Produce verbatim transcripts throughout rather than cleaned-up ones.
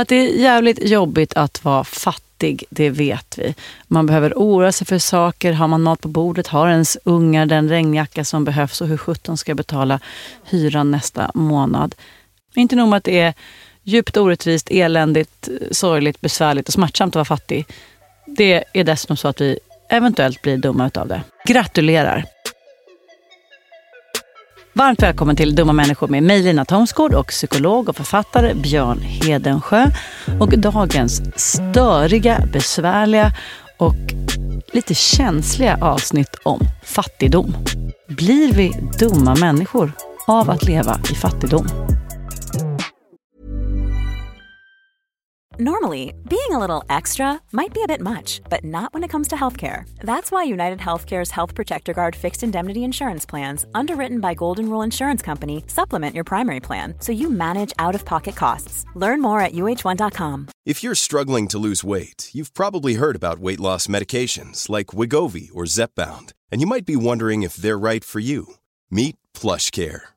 Att det är jävligt jobbigt att vara fattig, det vet vi. Man behöver oroa sig för saker. Har man mat på bordet? Har ens ungar den regnjacka som behövs? Och hur sjutton ska betala hyran nästa månad? Inte nog med att det är djupt orättvist, eländigt, sorgligt, besvärligt och smärtsamt att vara fattig. Det är dessutom så att vi eventuellt blir dumma utav det. Gratulerar! Varmt välkommen till Dumma människor med mig, Lina Tomsgård, och psykolog och författare Björn Hedensjö. Och dagens störiga, besvärliga och lite känsliga avsnitt om fattigdom. Blir vi dumma människor av att leva i fattigdom? Normally, being a little extra might be a bit much, but not when it comes to healthcare. That's why UnitedHealthcare's Health Protector Guard fixed indemnity insurance plans, underwritten by Golden Rule Insurance Company, supplement your primary plan so you manage out-of-pocket costs. Learn more at U H one dot com. If you're struggling to lose weight, you've probably heard about weight loss medications like Wegovy or Zepbound, and you might be wondering if they're right for you. Meet PlushCare,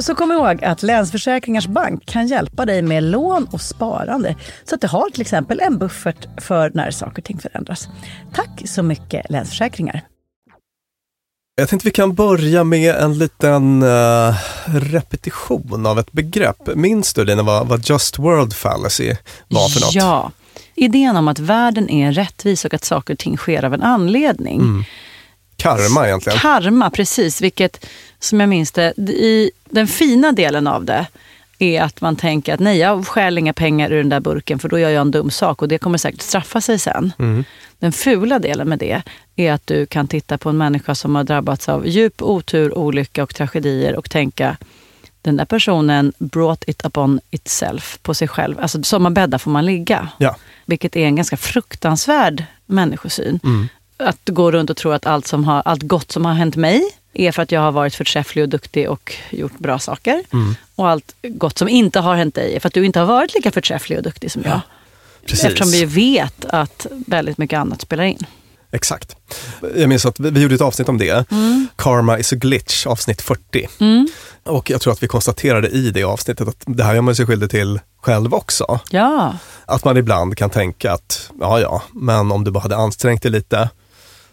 Så kom ihåg att Länsförsäkringars bank kan hjälpa dig med lån och sparande så att du har till exempel en buffert för när saker och ting förändras. Tack så mycket, Länsförsäkringar. Jag tänkte vi kan börja med en liten uh, repetition av ett begrepp. Minns du, Lina, vad, vad Just World Fallacy var för något? Ja, idén om att världen är rättvis och att saker och ting sker av en anledning. Mm. Karma egentligen. Karma, precis. Vilket, som jag minns det, i den fina delen av det är att man tänker att nej, jag stjäl inga pengar ur den där burken för då gör jag en dum sak och det kommer säkert straffa sig sen. Mm. Den fula delen med det är att du kan titta på en människa som har drabbats av djup otur, olycka och tragedier och tänka, den där personen brought it upon itself, på sig själv. Alltså som man bäddar får man ligga. Ja. Vilket är en ganska fruktansvärd människosyn. Mm. Att gå runt och tro att allt, som har, allt gott som har hänt mig är för att jag har varit förträfflig och duktig och gjort bra saker. Mm. Och allt gott som inte har hänt dig är för att du inte har varit lika förträfflig och duktig som ja. jag. Precis. Eftersom vi vet att väldigt mycket annat spelar in. Exakt. Jag minns att vi gjorde ett avsnitt om det. Mm. Karma is a glitch, avsnitt fyrtio. Mm. Och jag tror att vi konstaterade i det avsnittet att det här gör man sig skyldig till själv också. Ja. Att man ibland kan tänka att, ja ja, men om du bara hade ansträngt dig lite...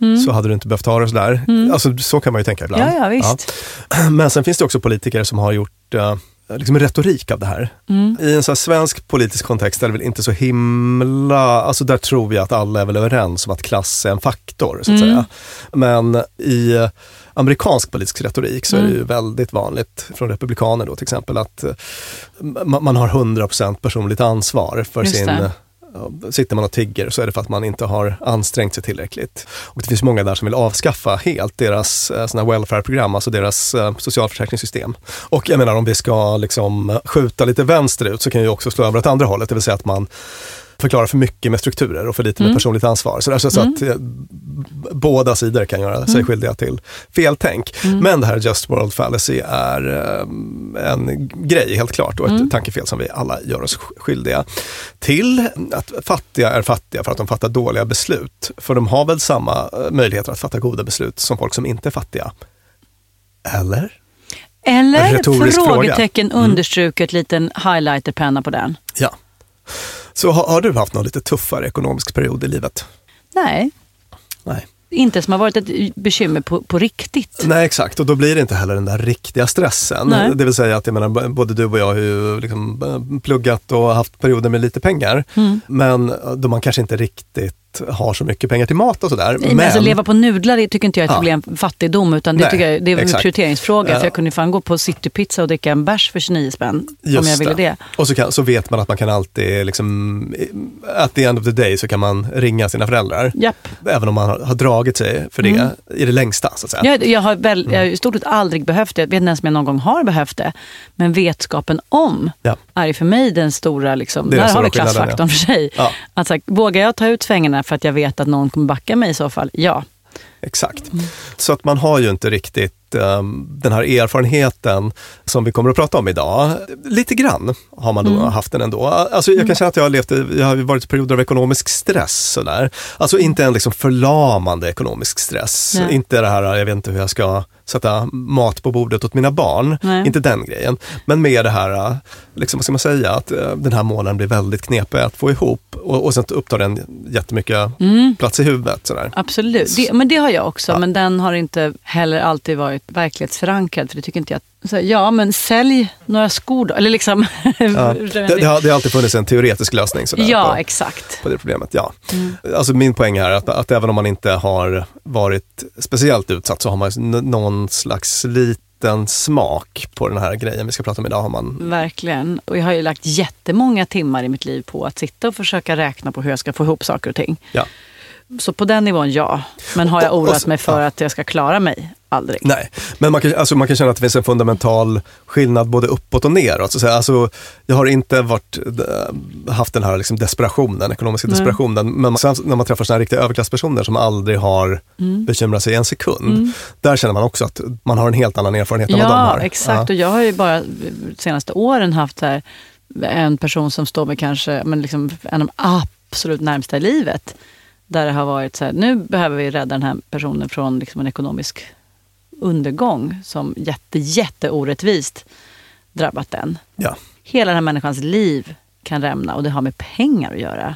Mm. Så hade du inte behövt ha det sådär. Mm. Alltså, så kan man ju tänka ibland. Ja, ja, visst. Ja. Men sen finns det också politiker som har gjort eh, liksom en retorik av det här. Mm. I en sån här svensk politisk kontext är det väl inte så himla... Alltså där tror jag att alla är väl överens om att klass är en faktor, så att mm. säga. Men i amerikansk politisk retorik så mm. är det ju väldigt vanligt från republikaner då till exempel att man, man har hundra procent personligt ansvar för Just sin... Det. Sitter man och tigger så är det för att man inte har ansträngt sig tillräckligt. Och det finns många där som vill avskaffa helt deras såna welfare-program, alltså deras socialförsäkringssystem. Och jag menar, om vi ska liksom skjuta lite vänsterut så kan vi också slå över åt andra hållet, det vill säga att man förklarar för mycket med strukturer och för lite med mm. personligt ansvar. Så, där, så, så mm. att eh, båda sidor kan göra mm. sig skyldiga till feltänk. Mm. Men det här Just World Fallacy är eh, en grej helt klart och ett mm. tankefel som vi alla gör oss skyldiga till. Att fattiga är fattiga för att de fattar dåliga beslut. För de har väl samma möjligheter att fatta goda beslut som folk som inte är fattiga. Eller? Eller frågetecken fråga. Understruket mm. liten highlighterpenna på den. Ja. Så har, har du haft någon lite tuffare ekonomisk period i livet? Nej. Nej. Inte som har varit ett bekymmer på, på riktigt. Nej, exakt. Och då blir det inte heller den där riktiga stressen. Nej. Det vill säga att jag menar, både du och jag har ju liksom pluggat och haft perioder med lite pengar. Mm. Men då man kanske inte riktigt har så mycket pengar till mat och sådär. Men, men alltså leva på nudlar, det tycker inte jag är ett ja. problem fattigdom, utan det, nej, tycker jag, det är en prioriteringsfråga. Ja. För jag kunde fan gå på citypizza och dricka en bärs för tjugonio spänn Just om jag ville det. det. Och så, kan, så vet man att man kan alltid liksom, at the end of the day så kan man ringa sina föräldrar. Japp. Även om man har, har dragit sig för det mm. i det längsta, så att säga. Jag, jag har väl, mm. jag har i stort sett aldrig behövt det. Jag vet inte ens om jag någon gång har behövt det. Men vetskapen om ja. är för mig den stora liksom, det där har vi klassfaktorn för sig. Ja. Att så här, vågar jag ta ut svängarna för att jag vet att någon kommer backa mig i så fall, ja. Exakt. Så att man har ju inte riktigt um, den här erfarenheten som vi kommer att prata om idag. Lite grann har man då mm. haft den ändå. Alltså jag kan mm. känna att jag har levt i, jag har varit i perioder av ekonomisk stress sådär. Alltså inte en liksom förlamande ekonomisk stress. Nej. Inte det här, jag vet inte hur jag ska sätta mat på bordet åt mina barn. Nej. Inte den grejen. Men med det här, liksom, vad ska man säga, att den här månaden blir väldigt knepig att få ihop. Och, och sen upptar den jättemycket mm. plats i huvudet. Sådär. Absolut, det, men det har jag också. Ja. Men den har inte heller alltid varit verklighetsförankrad. För det tycker inte jag. Så, ja, men sälj några skor då. Eller liksom... ja. det, det, har, det har alltid funnits en teoretisk lösning. Sådär, ja, på, exakt. På det problemet, ja. Mm. Alltså min poäng här är att, att även om man inte har varit speciellt utsatt så har man någon en slags liten smak på den här grejen vi ska prata om idag. Har man... Verkligen. Och jag har ju lagt jättemånga timmar i mitt liv på att sitta och försöka räkna på hur jag ska få ihop saker och ting. Ja. Så på den nivån, ja. Men har jag oroat mig för att jag ska klara mig? Aldrig. Nej, men man kan, alltså man kan känna att det finns en fundamental skillnad både uppåt och neråt. Så alltså, jag har inte varit, haft den här liksom desperationen, ekonomiska mm. desperationen. Men sen när man träffar såna här riktiga överklasspersoner som aldrig har mm. bekymrat sig en sekund. Mm. Där känner man också att man har en helt annan erfarenhet än ja, vad de har. Exakt. Ja, exakt. Och jag har ju bara de senaste åren haft här en person som står med kanske men liksom en av de absolut närmsta i livet. Där det har varit så här, nu behöver vi rädda den här personen från liksom en ekonomisk undergång som jätte, jätte orättvist drabbat den. Ja. Hela den här människans liv kan rämna och det har med pengar att göra.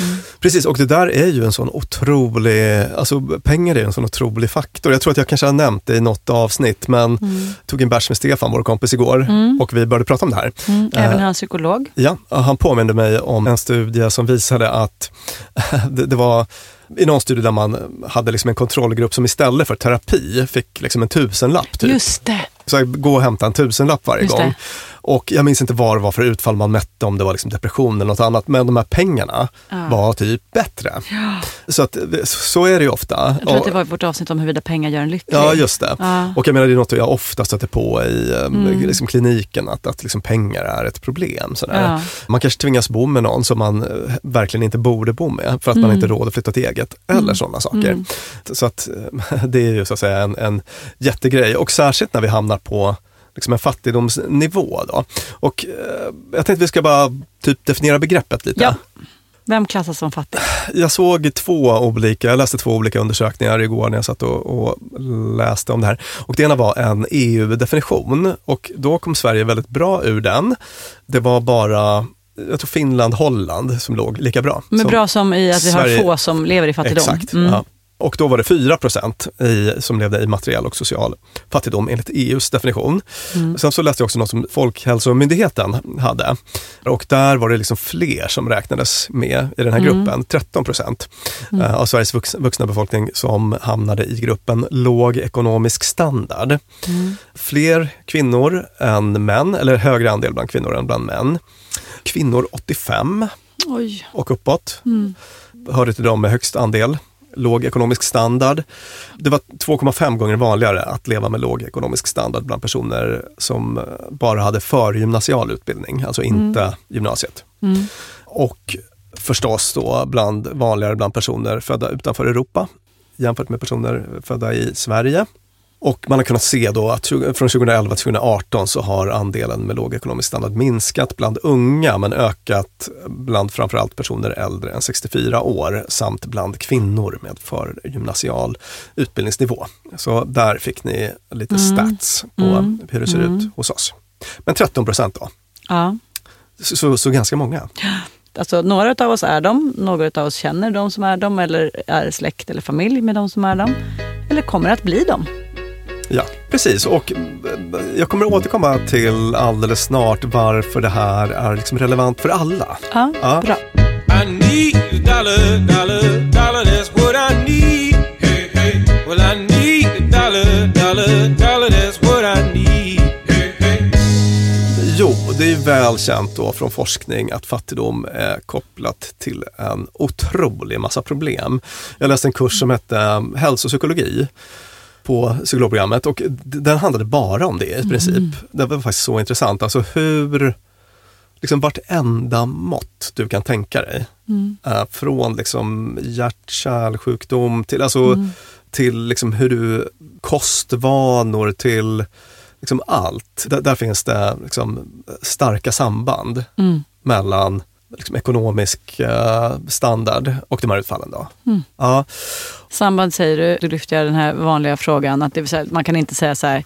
Mm. Precis, och det där är ju en sån otrolig, alltså pengar är en sån otrolig faktor. Jag tror att jag kanske har nämnt det i något avsnitt, men mm. tog en bärs med Stefan, vår kompis, igår mm. och vi började prata om det här. Mm. Även han psykolog. Ja, han påminde mig om en studie som visade att det, det var i någon studie där man hade liksom en kontrollgrupp som istället för terapi fick liksom en tusenlapp typ. Just det. Så jag går och hämtar en tusenlapp varje gång. Och jag minns inte vad det var för utfall man mätte, om det var liksom depression eller något annat. Men de här pengarna ja. var typ bättre. Ja. Så, att, så är det ju ofta. Jag tror att det var vårt avsnitt om huruvida pengar gör en lycklig. Ja, just det. Ja. Och jag menar, det är något jag ofta stöter på i mm. liksom kliniken, att, att liksom pengar är ett problem. Ja. Man kanske tvingas bo med någon som man verkligen inte borde bo med för att mm. man inte råder att flytta till eget eller mm. sådana saker. Mm. Så att det är ju så att säga en, en jättegrej. Och särskilt när vi hamnar på liksom en fattigdomsnivå då. Och eh, jag tänkte vi ska bara typ definiera begreppet lite. Ja. Vem klassas som fattig? Jag såg två olika, jag läste två olika undersökningar igår när jag satt och, och läste om det här. Och det ena var en E U-definition och då kom Sverige väldigt bra ur den. Det var bara, jag tror Finland, Holland som låg lika bra. Men som bra som i att vi Sverige har få som lever i fattigdom. Exakt, mm. ja. Och då var det fyra procent i, som levde i materiell och social fattigdom enligt E U:s definition. Mm. Sen så läste jag också något som Folkhälsomyndigheten hade. Och där var det liksom fler som räknades med i den här gruppen, mm. tretton procent mm. av Sveriges vuxna befolkning som hamnade i gruppen låg ekonomisk standard. Mm. Fler kvinnor än män, eller högre andel bland kvinnor än bland män. Kvinnor åttiofem Oj. Och uppåt mm. hörde till dem med högst andel låg ekonomisk standard. Det var två komma fem gånger vanligare att leva med låg ekonomisk standard bland personer som bara hade förgymnasial utbildning, alltså inte mm. gymnasiet. Mm. Och förstås då bland vanligare bland personer födda utanför Europa jämfört med personer födda i Sverige. Och man har kunnat se då att från tjugoelva till tjugoarton så har andelen med låg ekonomisk standard minskat bland unga men ökat bland framförallt personer äldre än sextiofyra år samt bland kvinnor med förgymnasial utbildningsnivå. Så där fick ni lite mm. stats på mm. hur det ser mm. ut hos oss. Men tretton procent då. Ja. Så, så, så ganska många. Alltså några av oss är dem, några av oss känner de som är dem eller är släkt eller familj med de som är dem eller kommer att bli dem. Ja, precis. Och jag kommer att återkomma till alldeles snart varför det här är liksom relevant för alla. Ja, ja. Bra. I need dollar, dollar, dollar, that's what I need. Hey, hey. Well, I need dollar, dollar, dollar, that's what I need. Hey, hey. Jo, det är väl känt då från forskning att fattigdom är kopplat till en otrolig massa problem. Jag läste en kurs som hette hälsopsykologi på psykologprogrammet och den handlade bara om det i princip. Mm. Det var faktiskt så intressant. Alltså hur, liksom vartenda mått du kan tänka dig. Mm. Äh, från liksom hjärt-kärlsjukdom till, alltså, mm. till liksom hur du, kostvanor till liksom allt. D- där finns det liksom starka samband mm. mellan liksom ekonomisk uh, standard och de här utfallen då. Mm. Ja. Samband säger du, du lyfter den här vanliga frågan att det vill säga, man kan inte säga så här,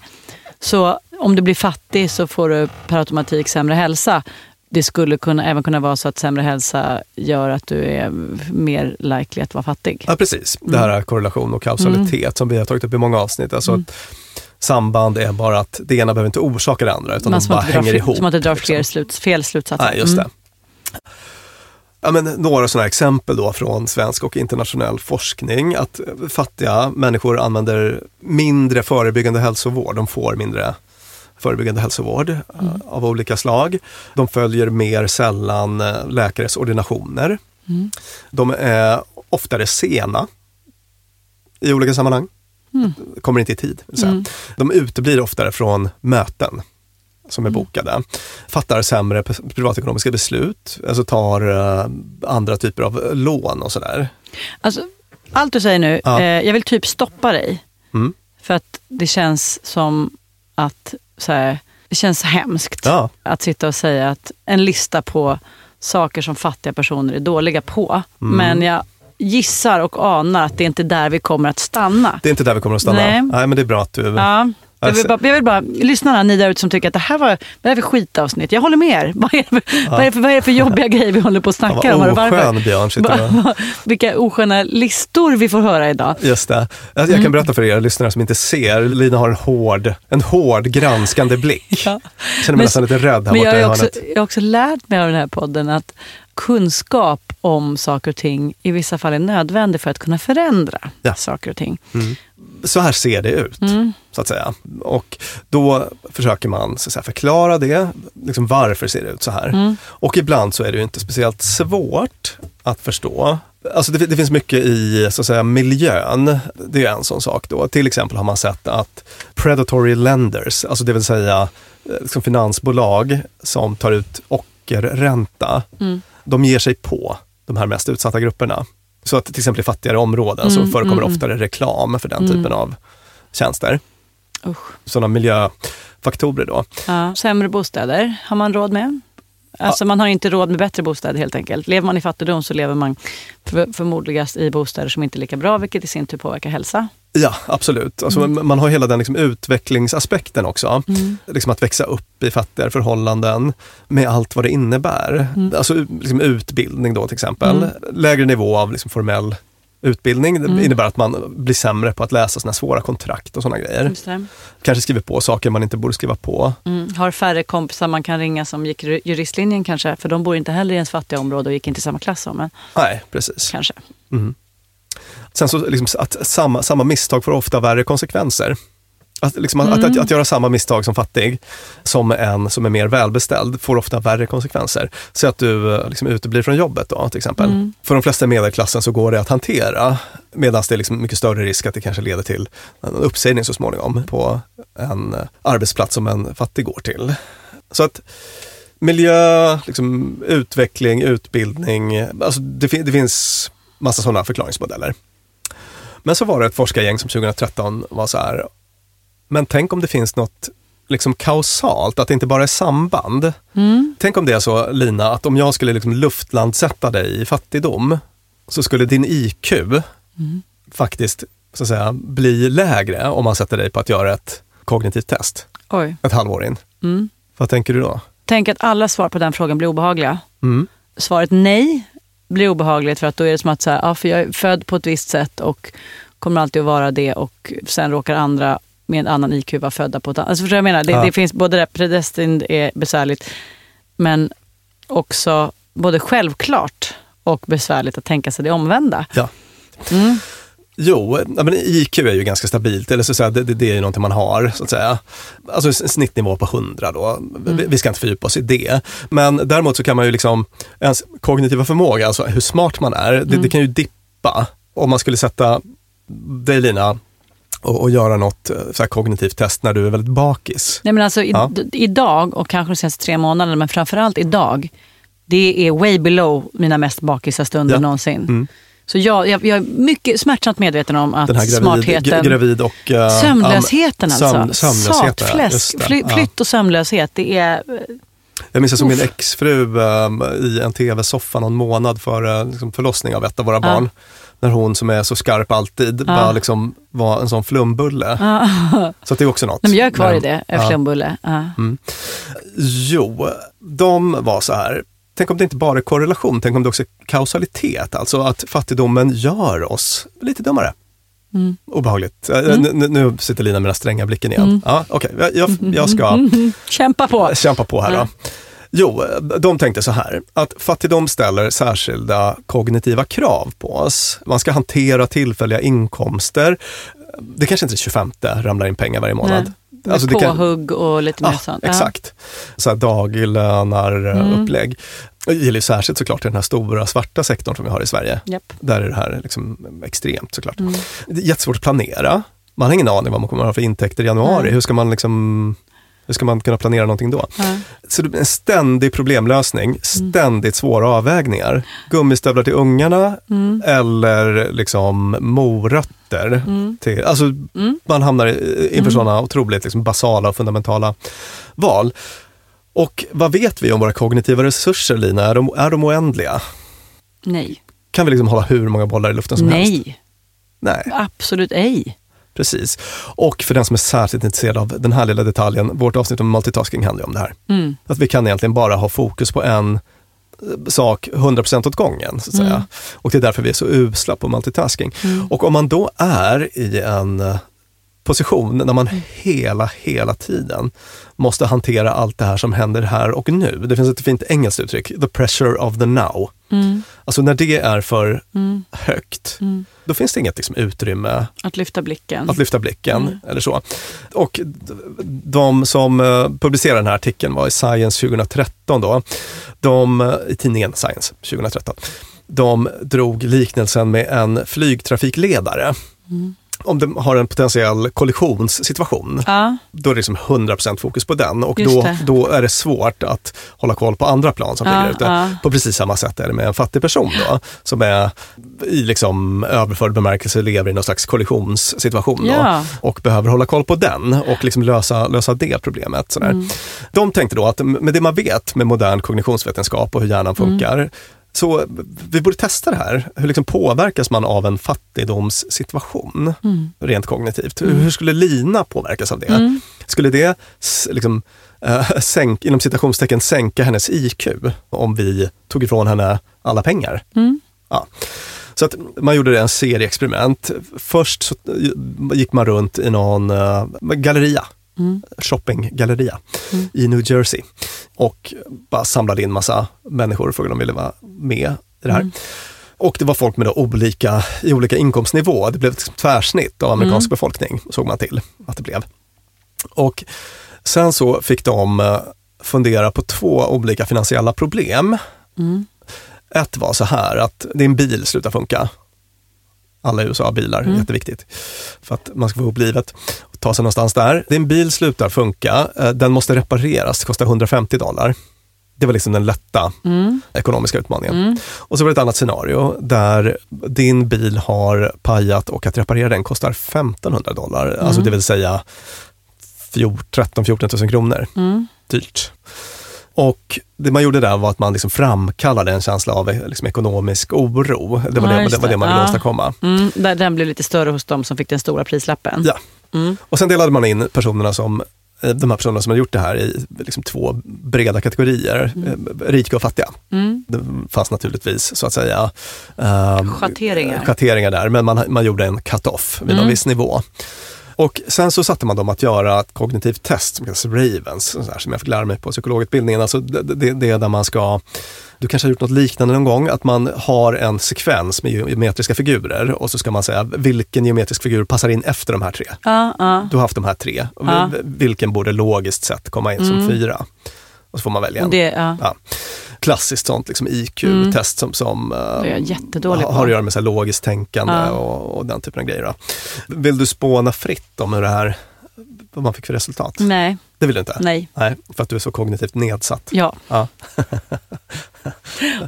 så om du blir fattig så får du per automatik sämre hälsa. Det skulle kunna, även kunna vara så att sämre hälsa gör att du är mer likely att vara fattig. Ja, precis. Mm. Det här är korrelation och kausalitet mm. som vi har tagit upp i många avsnitt. Alltså mm. att samband är bara att det ena behöver inte orsaka det andra utan man de bara hänger fl- ihop. Som att det drar fler liksom. sluts, fel slutsatser. Ja, just det. Mm. Ja, men några sådana exempel då från svensk och internationell forskning att fattiga människor använder mindre förebyggande hälsovård. De får mindre förebyggande hälsovård mm. av olika slag. De följer mer sällan läkares ordinationer. Mm. De är oftare sena i olika sammanhang. Mm. Kommer inte i tid. Mm. De uteblir oftare från möten som är bokade, fattar sämre privatekonomiska beslut, alltså tar uh, andra typer av lån och sådär. Alltså, allt du säger nu, ja. eh, jag vill typ stoppa dig. Mm. För att det känns som att så här, det känns hemskt ja. att sitta och säga att en lista på saker som fattiga personer är dåliga på. Mm. Men jag gissar och anar att det är inte där vi kommer att stanna. Det är inte där vi kommer att stanna. Nej, Nej men det är bra att du... Ja. Jag vill bara, jag vill bara lyssna, ni där ute som tycker att det här var det här för skitavsnitt. Jag håller med er. Vad är det för, ja. vad är det för, vad är det för jobbiga grejer vi håller på att snacka om? Oskön, Björn, sitter vilka osköna listor vi får höra idag. Just det. Jag kan mm. berätta för er lyssnare som inte ser. Lina har en hård, en hård granskande blick. Ja. Jag känner mig men, nästan lite rädd här men borta jag i också, hörnet. Jag har också lärt mig av den här podden att kunskap om saker och ting i vissa fall är nödvändig för att kunna förändra ja. saker och ting. Mm. Så här ser det ut, mm. så att säga. Och då försöker man så att säga, förklara det, liksom varför ser det ut så här. Mm. Och ibland så är det ju inte speciellt svårt att förstå. Alltså det, det finns mycket i så att säga, miljön, det är en sån sak då. Till exempel har man sett att predatory lenders, alltså det vill säga liksom finansbolag som tar ut ockerränta, mm. de ger sig på de här mest utsatta grupperna. Så att till exempel i fattigare områden mm, så förekommer mm. oftare reklam för den mm. typen av tjänster. Usch. Sådana miljöfaktorer då. Ja, sämre bostäder har man råd med. Alltså ja. man har inte råd med bättre bostäder helt enkelt. Lever man i fattigdom så lever man för, förmodligast i bostäder som inte är lika bra, vilket i sin tur påverkar hälsa. Ja, absolut. Alltså, mm. man har hela den liksom, utvecklingsaspekten också. Mm. Liksom att växa upp i fattigare förhållanden med allt vad det innebär. Mm. Alltså liksom, utbildning då till exempel. Mm. Lägre nivå av liksom, formell utbildning mm. innebär att man blir sämre på att läsa såna svåra kontrakt och såna grejer. Kanske skriver på saker man inte borde skriva på. Mm. Har färre kompisar man kan ringa som gick juristlinjen kanske, för de bor inte heller i ens fattiga område och gick inte i samma klass som en. Nej, precis. Kanske. Mm. Sen så liksom att samma, samma misstag får ofta värre konsekvenser. Att, liksom mm. att, att, att göra samma misstag som fattig som en som är mer välbeställd får ofta värre konsekvenser. Så att du liksom, uteblir från jobbet då till exempel. Mm. För de flesta i medelklassen så går det att hantera, medan det är liksom mycket större risk att det kanske leder till en uppsägning så småningom på en arbetsplats som en fattig går till. Så att miljö, liksom, utveckling, utbildning, alltså det, fin- det finns massa sådana förklaringsmodeller. Men så var det ett forskargäng som tjugohundratretton var så här, men tänk om det finns något liksom kausalt, att det inte bara är samband. Mm. Tänk om det är så, Lina, att om jag skulle liksom luftlandsätta dig i fattigdom så skulle din I Q mm. faktiskt så att säga, bli lägre om man sätter dig på att göra ett kognitivt test. Oj. Ett halvår in. Mm. Vad tänker du då? Tänk att alla svar på den frågan blir obehagliga. Mm. Svaret nej blir obehagligt, för att då är det som att så här, ja, för jag är född på ett visst sätt och kommer alltid att vara det, och sen råkar andra med en annan I Q vara födda på ett annat. Alltså förstår jag menar, det, ja. det finns både det predestined är besvärligt, men också både självklart och besvärligt att tänka sig det omvända. Ja. Mm. Jo, men I Q är ju ganska stabilt, eller så att säga, det, det är ju någonting man har så att säga. Alltså en snittnivå på hundra då. Mm. Vi, vi ska inte fördjupa oss i det. Men däremot så kan man ju liksom, ens kognitiva förmåga, alltså hur smart man är, mm. det, det kan ju dippa. Om man skulle sätta dig, Lina, och, och göra något så här, kognitivt test när du är väldigt bakis. Nej men alltså i, ja. d- idag och kanske de senaste tre månaderna, men framförallt idag, det är way below mina mest bakisa stunder ja. någonsin. Mm. Så jag, jag, jag är mycket smärtsamt medveten om att den här gravid, smartheten... Gravid och... Uh, sömnlösheten söm, alltså. Sömnlöshet, Sakfläsk, ja, fly, flytt och sömnlöshet, det är... Jag minns som min exfru um, i en tv-soffa någon månad för uh, liksom förlossning av ett av våra uh. barn. När hon som är så skarp alltid uh. bara liksom var en sån flumbulle. Uh. Så att det är också något. Nej, men jag är kvar men, i det, en uh. flumbulle. Uh. Mm. Jo, de var så här... Tänk om det inte bara är korrelation, tänk om det också är kausalitet. Alltså att fattigdomen gör oss lite dummare. Mm. Obehagligt. Mm. Nu, nu sitter Lina med den stränga blicken igen. Mm. Ja, okej, okay. jag, jag, jag ska mm. kämpa på kämpa på här mm. då. Jo, de tänkte så här, att fattigdom ställer särskilda kognitiva krav på oss. Man ska hantera tillfälliga inkomster. Det kanske inte är tjugofemte ramlar in pengar varje månad. Nej. Med alltså påhugg kan... och lite mer ah, sånt. Exakt. Så här daglönarupplägg. Mm. Det gäller särskilt såklart den här stora svarta sektorn som vi har i Sverige. Yep. Där är det här liksom extremt såklart. Mm. Det är jättesvårt att planera. Man har ingen aning vad man kommer att ha för intäkter i januari. Mm. Hur ska man liksom... Hur ska man kunna planera någonting då? Ja. Så det är en ständig problemlösning, ständigt svåra avvägningar. Gummistövlar till ungarna mm. eller liksom morötter. Mm. Till, alltså mm. man hamnar inför mm. sådana otroligt liksom basala och fundamentala val. Och vad vet vi om våra kognitiva resurser, Lina? Är de, är de oändliga? Nej. Kan vi liksom hålla hur många bollar i luften som Nej. helst? Nej. Nej. Absolut ej. Precis. Och för den som är särskilt intresserad av den här lilla detaljen, vårt avsnitt om multitasking handlar ju om det här. Mm. Att vi kan egentligen bara ha fokus på en sak hundra procent åt gången, så att säga. Mm. Och det är därför vi är så usla på multitasking. Mm. Och om man då är i en position när man mm. hela, hela tiden måste hantera allt det här som händer här och nu. Det finns ett fint engelskt uttryck, the pressure of the now. Mm. Alltså när det är för mm. högt, mm. då finns det inget liksom utrymme att lyfta blicken. Att lyfta blicken, mm. eller så. Och de som publicerade den här artikeln var i Science tjugohundratretton då. De, i tidningen Science tjugohundratretton. De drog liknelsen med en flygtrafikledare. Mm. Om de har en potentiell kollisionssituation, ja. Då är det liksom hundra procent fokus på den. Och då, då är det svårt att hålla koll på andra plan som ligger ja, ute. Ja. På precis samma sätt är det med en fattig person då, som är i liksom överförd bemärkelse lever i någon slags kollisionssituation ja. Då, och behöver hålla koll på den och liksom lösa, lösa det problemet. Sådär. Mm. De tänkte då att med det man vet med modern kognitionsvetenskap och hur hjärnan funkar, mm. så vi borde testa det här. Hur liksom påverkas man av en fattigdomssituation mm. rent kognitivt? Mm. Hur skulle Lina påverkas av det? Mm. Skulle det liksom, äh, sänk, inom citationstecken sänka hennes I Q om vi tog ifrån henne alla pengar? Mm. Ja. Så att man gjorde en serie experiment. Först så gick man runt i någon äh, galleria. Mm. shoppinggalleria mm. i New Jersey och bara samlade in massa människor och frågade om de ville vara med i det här. Mm. Och det var folk med då olika, i olika inkomstnivå. Det blev ett tvärsnitt av amerikansk mm. befolkning, såg man till att det blev. Och sen så fick de fundera på två olika finansiella problem. Mm. Ett var så här att din bil slutar funka. Alla i U S A har bilar, mm. jätteviktigt. För att man ska få ihop livet och ta sig någonstans där. Din bil slutar funka, den måste repareras, det kostar hundrafemtio dollar. Det var liksom den lätta mm. ekonomiska utmaningen. Mm. Och så var det ett annat scenario där din bil har pajat och att reparera den kostar femtonhundra dollar. Mm. Alltså det vill säga tretton till fjorton tusen kronor. Mm. Dyrt. Och det man gjorde där var att man liksom framkallade en känsla av liksom ekonomisk oro. Det var, ja, det, det, var det man ville ja. åstadkomma. Mm, där den blev lite större hos dem som fick den stora prislappen. Ja. Mm. Och sen delade man in personerna som, de här personerna som hade gjort det här i liksom två breda kategorier. Mm. Rika och fattiga. Mm. Det fanns naturligtvis så att säga um, schatteringar. schatteringar där. Men man, man gjorde en cut-off vid mm. en viss nivå. Och sen så satte man dem att göra ett kognitivt test som kallas Ravens, så här, som jag fick lära mig på psykologutbildningen. Alltså det, det, det är där man ska, du kanske har gjort något liknande någon gång, att man har en sekvens med geometriska figurer och så ska man säga vilken geometrisk figur passar in efter de här tre. Uh, uh. Du har haft de här tre. Uh. Vilken borde logiskt sett komma in mm. som fyra? Och så får man välja en. Det, uh. ja. Klassiskt sånt liksom I Q-test som, som uh, har att göra med så här logiskt tänkande ja. och, och den typen av grejer. Då. Vill du spåna fritt om hur det här, vad man fick för resultat? Nej. Det vill du inte? Nej. Nej, för att du är så kognitivt nedsatt. Ja. ja.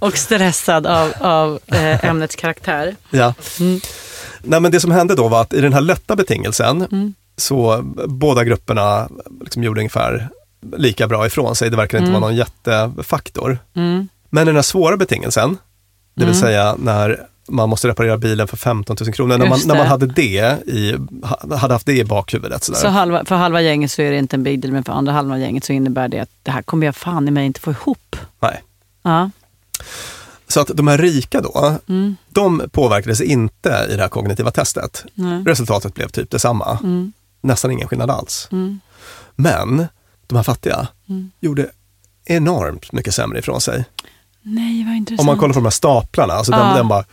och stressad av, av eh, ämnets karaktär. Ja. Mm. Nej, men det som hände då var att i den här lätta betingelsen mm. så båda grupperna liksom gjorde ungefär lika bra ifrån sig. Det verkar inte mm. vara någon jättefaktor. Mm. Men den här svåra betingelsen, det vill mm. säga när man måste reparera bilen för femton tusen kronor, när man, när man hade, det i, hade haft det i bakhuvudet. Sådär. Så halva, för halva gänget så är det inte en big deal, men för andra halva gänget så innebär det att det här kommer jag fan i mig inte få ihop. Nej. Ja. Så att de här rika då, mm. de påverkades inte i det här kognitiva testet. Nej. Resultatet blev typ detsamma. Mm. Nästan ingen skillnad alls. Mm. Men de här fattiga mm. gjorde enormt mycket sämre ifrån sig. Nej, vad intressant. Om man kollar på de här staplarna, alltså ah. den, den bara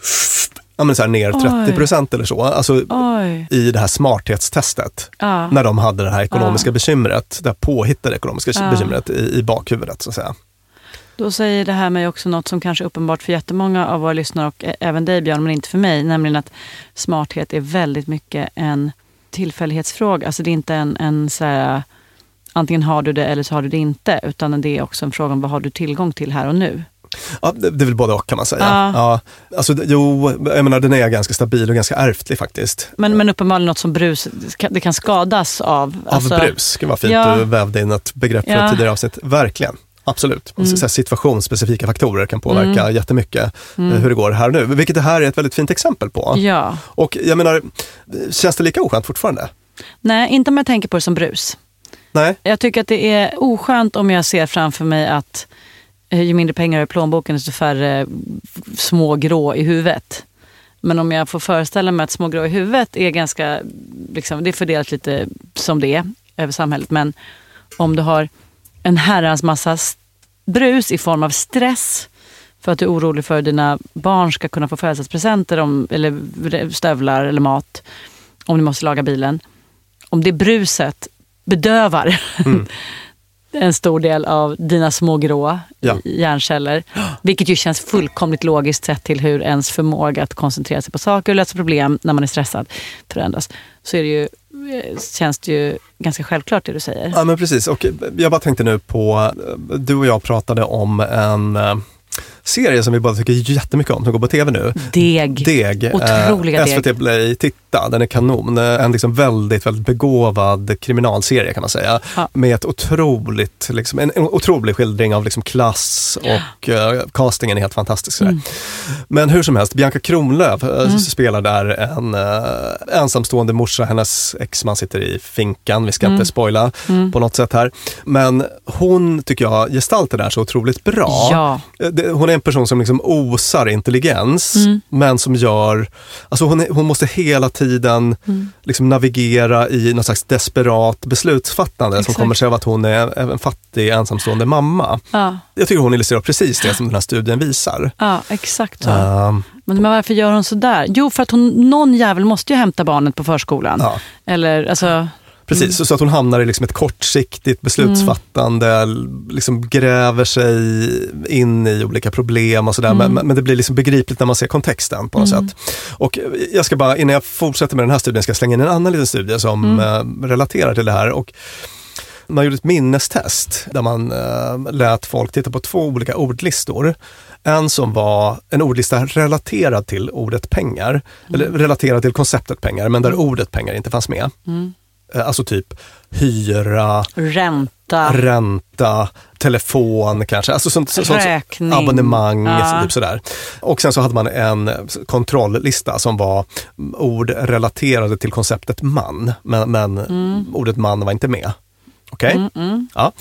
ja, men så här ner trettio procent eller så. Alltså, i det här smarthetstestet ah. när de hade det här ekonomiska ah. bekymret, det här påhittade ekonomiska ah. bekymret i, i bakhuvudet så att säga. Då säger det här mig också något som kanske är uppenbart för jättemånga av våra lyssnare och även dig Björn, men inte för mig, nämligen att smarthet är väldigt mycket en tillfällighetsfråga. Alltså det är inte en, en så här antingen har du det eller så har du det inte, utan det är också en fråga om vad har du tillgång till här och nu? Ja, det, det är väl både och kan man säga. Ah. Ja, alltså, jo, jag menar den är ganska stabil och ganska ärftlig faktiskt. Men, men uppenbarligen något som brus, det kan skadas av. Av alltså, brus, det var fint ja. Du vävde in ett begrepp från ja. tidigare avsnitt, verkligen. Absolut. Mm. Så situationsspecifika faktorer kan påverka mm. jättemycket mm. hur det går här nu. Vilket det här är ett väldigt fint exempel på. Ja. Och jag menar, känns det lika oskönt fortfarande? Nej, inte om jag tänker på det som brus. Nej. Jag tycker att det är oskönt om jag ser framför mig att ju mindre pengar i plånboken desto färre små grå i huvudet. Men om jag får föreställa mig att små grå i huvudet är ganska, liksom, det är fördelat lite som det är över samhället. Men om du har en herrans massa brus i form av stress för att du är orolig för att dina barn ska kunna få födelsedagspresenter om, eller stövlar eller mat om du måste laga bilen. Om det bruset bedövar mm. en stor del av dina små grå ja. hjärnceller, vilket ju känns fullkomligt logiskt sett till hur ens förmåga att koncentrera sig på saker och lösa problem när man är stressad förändras, så är det ju, känns det ju ganska självklart det du säger. Ja men precis, och jag bara tänkte nu på, du och jag pratade om en serie som vi båda tycker jättemycket om som går på tv nu. Deg. Deg. Otroliga eh, S V T Deg. Play, titta, den är kanon. En liksom väldigt, väldigt begåvad kriminalserie kan man säga. Ja. Med ett otroligt, liksom, en, en otrolig skildring av liksom, klass och ja. eh, castingen är helt fantastisk. Mm. Men hur som helst, Bianca Kronlöf eh, mm. spelar där en eh, ensamstående morsa. Hennes exman sitter i finkan, vi ska mm. inte spoila mm. på något sätt här. Men hon tycker jag gestaltar det här så otroligt bra. Ja. Det, hon är en person som liksom osar intelligens mm. men som gör, alltså hon, hon måste hela tiden mm. liksom navigera i något slags desperat beslutsfattande. Exakt. Som kommer sig av att hon är en fattig ensamstående mamma. Ja. Jag tycker hon illustrerar precis det som den här studien visar. Ja, exakt. Uh, men varför gör hon så där? Jo, för att hon, någon jävel måste ju hämta barnet på förskolan. Ja. Eller alltså... Precis, så att hon hamnar i liksom ett kortsiktigt beslutsfattande, mm. liksom gräver sig in i olika problem och sådär. Mm. Men, men det blir liksom begripligt när man ser kontexten på något mm. sätt. Och jag ska bara, innan jag fortsätter med den här studien, ska jag slänga in en annan liten studie som mm. relaterar till det här. Och man gjorde ett minnestest där man äh, lät folk titta på två olika ordlistor. En som var en ordlista relaterad till ordet pengar, mm. eller relaterad till konceptet pengar, men där mm. ordet pengar inte fanns med. Mm. Alltså typ hyra, ränta, ränta telefon kanske, alltså sånt, sånt abonnemang, ja. Typ sådär. Och sen så hade man en kontrolllista som var ord relaterade till konceptet man, men, men mm. ordet man var inte med. Okej? Okay? Mm, mm. Ja.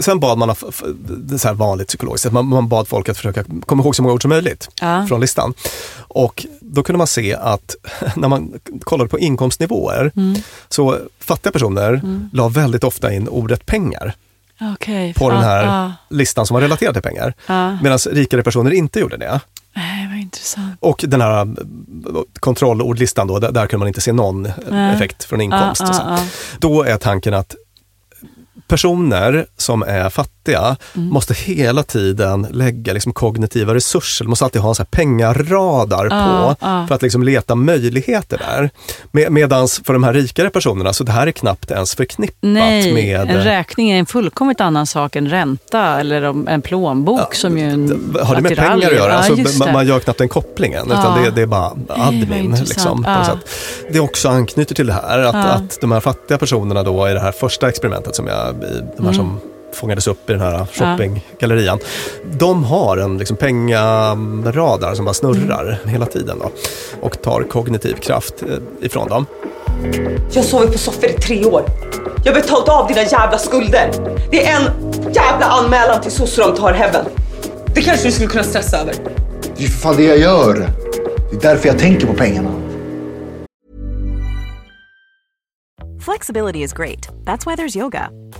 Sen bad man, det så här vanligt psykologiskt, man, man bad folk att försöka komma ihåg så många ord som möjligt ja. Från listan. Och då kunde man se att när man kollade på inkomstnivåer mm. så fattiga personer mm. la väldigt ofta in ordet pengar okay, på den här ah, ah. listan som var relaterad till pengar. Ah. Medan rikare personer inte gjorde det. Nej, vad intressant. Och den här kontrollordlistan då, där, där kunde man inte se någon Nej. effekt från inkomst. Ah, ah, och så. Ah. Då är tanken att personer som är fattiga mm. måste hela tiden lägga liksom kognitiva resurser. De måste alltid ha en så här pengaradar ah, på ah. för att liksom leta möjligheter där. Med, medans för de här rikare personerna så det här är knappt ens förknippat Nej, med... en räkning är en fullkomligt annan sak än ränta eller en plånbok ja, som ju... En har det med attiralj. Pengar att göra? Ah, alltså, man, man gör knappt den kopplingen ah. utan det, det är bara admin. Nej, liksom, ah. på något sätt. Det också anknyter till det här att, ah. att de här fattiga personerna då i det här första experimentet som jag i de här mm. som fångades upp i den här shoppinggallerian. De har en liksom pengaradar som bara snurrar mm. hela tiden då, och tar kognitiv kraft ifrån dem. Jag sov på soffor i tre år. Jag har betalt av dina jävla skulder. Det är en jävla anmälan till sossar om tar heaven. Det kanske du skulle kunna stressa över. Det är fan det jag gör. Det är därför jag tänker på pengarna. Flexibility is great. That's why there's yoga.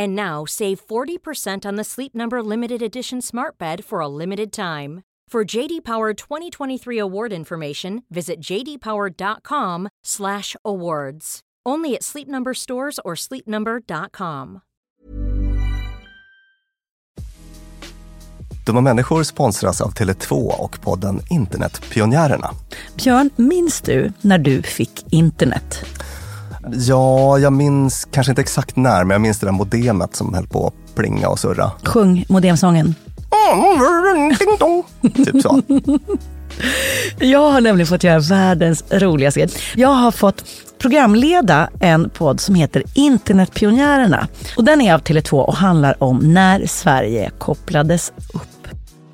And now, save forty percent on the Sleep Number Limited Edition Smart Bed for a limited time. For J D Power twenty twenty-three award information, visit jdpower.com slash awards. Only at Sleep Number stores or sleep number dot com. Dumma människor sponsras av Tele två och podden Internetpionärerna. Björn, minns du när du fick internet? Ja, jag minns kanske inte exakt när, men jag minns det där modemet som höll på att plinga och surra. Sjung modemsången. Typ så. Jag har nämligen fått göra världens roligaste. Jag har fått programleda en podd som heter Internetpionärerna. Och den är av Tele två och handlar om när Sverige kopplades upp.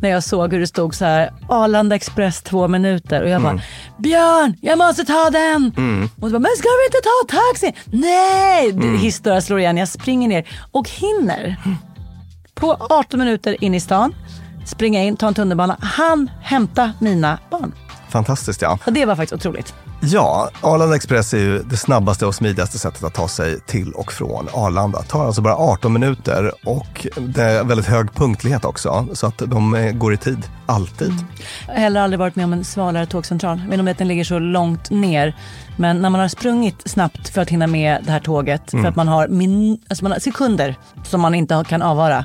När jag såg hur det stod så här Arlanda Express två minuter. Och jag bara, mm. Björn, jag måste ta den. Mm. Och så bara, men ska vi inte ta taxi? Nej, mm. Hissdörrar slår igen. Jag springer ner och hinner på arton minuter in i stan. Springa in, ta en tunnelbana. Han hämta mina barn. Fantastiskt, ja. Och det var faktiskt otroligt. Ja, Arlanda Express är ju det snabbaste och smidigaste sättet att ta sig till och från Arlanda. Det tar alltså bara arton minuter och det är väldigt hög punktlighet också så att de går i tid, alltid. Mm. Jag har heller aldrig varit med om en svalare tågcentral. Jag vet inte om den ligger så långt ner, men när man har sprungit snabbt för att hinna med det här tåget, mm. för att man har, min- alltså man har sekunder som man inte kan avvara.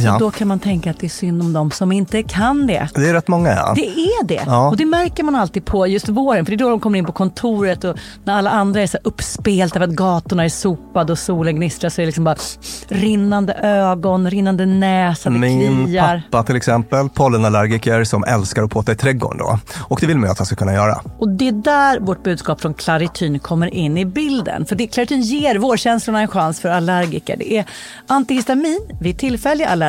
Ja. Och då kan man tänka att det är synd om dem som inte kan det. Det är rätt många, ja. Det är det. Ja. Och det märker man alltid på just våren. För det är då de kommer in på kontoret och när alla andra är så uppspelta för att gatorna är sopade och solen gnistrar så är det liksom bara rinnande ögon, rinnande näsa, det Min kliar. Pappa till exempel, pollenallergiker som älskar att påta i trädgården då. Och det vill man att han ska kunna göra. Och det är där vårt budskap från Claritin kommer in i bilden. För det, Claritin ger vårkänslorna en chans för allergiker. Det är antihistamin vid tillfälliga allergiker.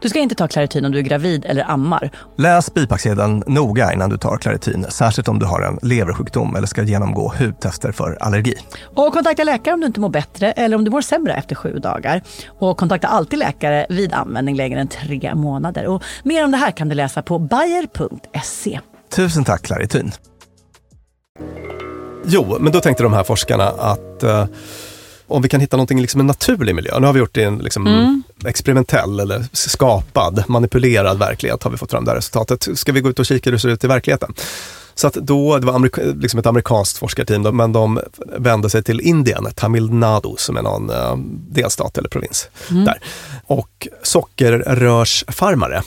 Du ska inte ta Claritin om du är gravid eller ammar. Läs bipacksedeln noga innan du tar Claritin, särskilt om du har en leversjukdom eller ska genomgå hudtester för allergi. Och kontakta läkare om du inte mår bättre eller om du mår sämre efter sju dagar. Och kontakta alltid läkare vid användning längre än tre månader. Och mer om det här kan du läsa på bayer punkt se. Tusen tack, Claritin. Jo, men då tänkte de här forskarna att... Uh... om vi kan hitta någonting i liksom en naturlig miljö. Nu har vi gjort det i en liksom mm. experimentell eller skapad, manipulerad verklighet, har vi fått fram det här resultatet. Ska vi gå ut och kika hur det ser ut i verkligheten? Så att då, det var amerika- liksom ett amerikanskt forskarteam, då, men de vände sig till Indien, Tamil Nadu, som är någon eh, delstat eller provins mm. där. Och sockerrörsfarmare.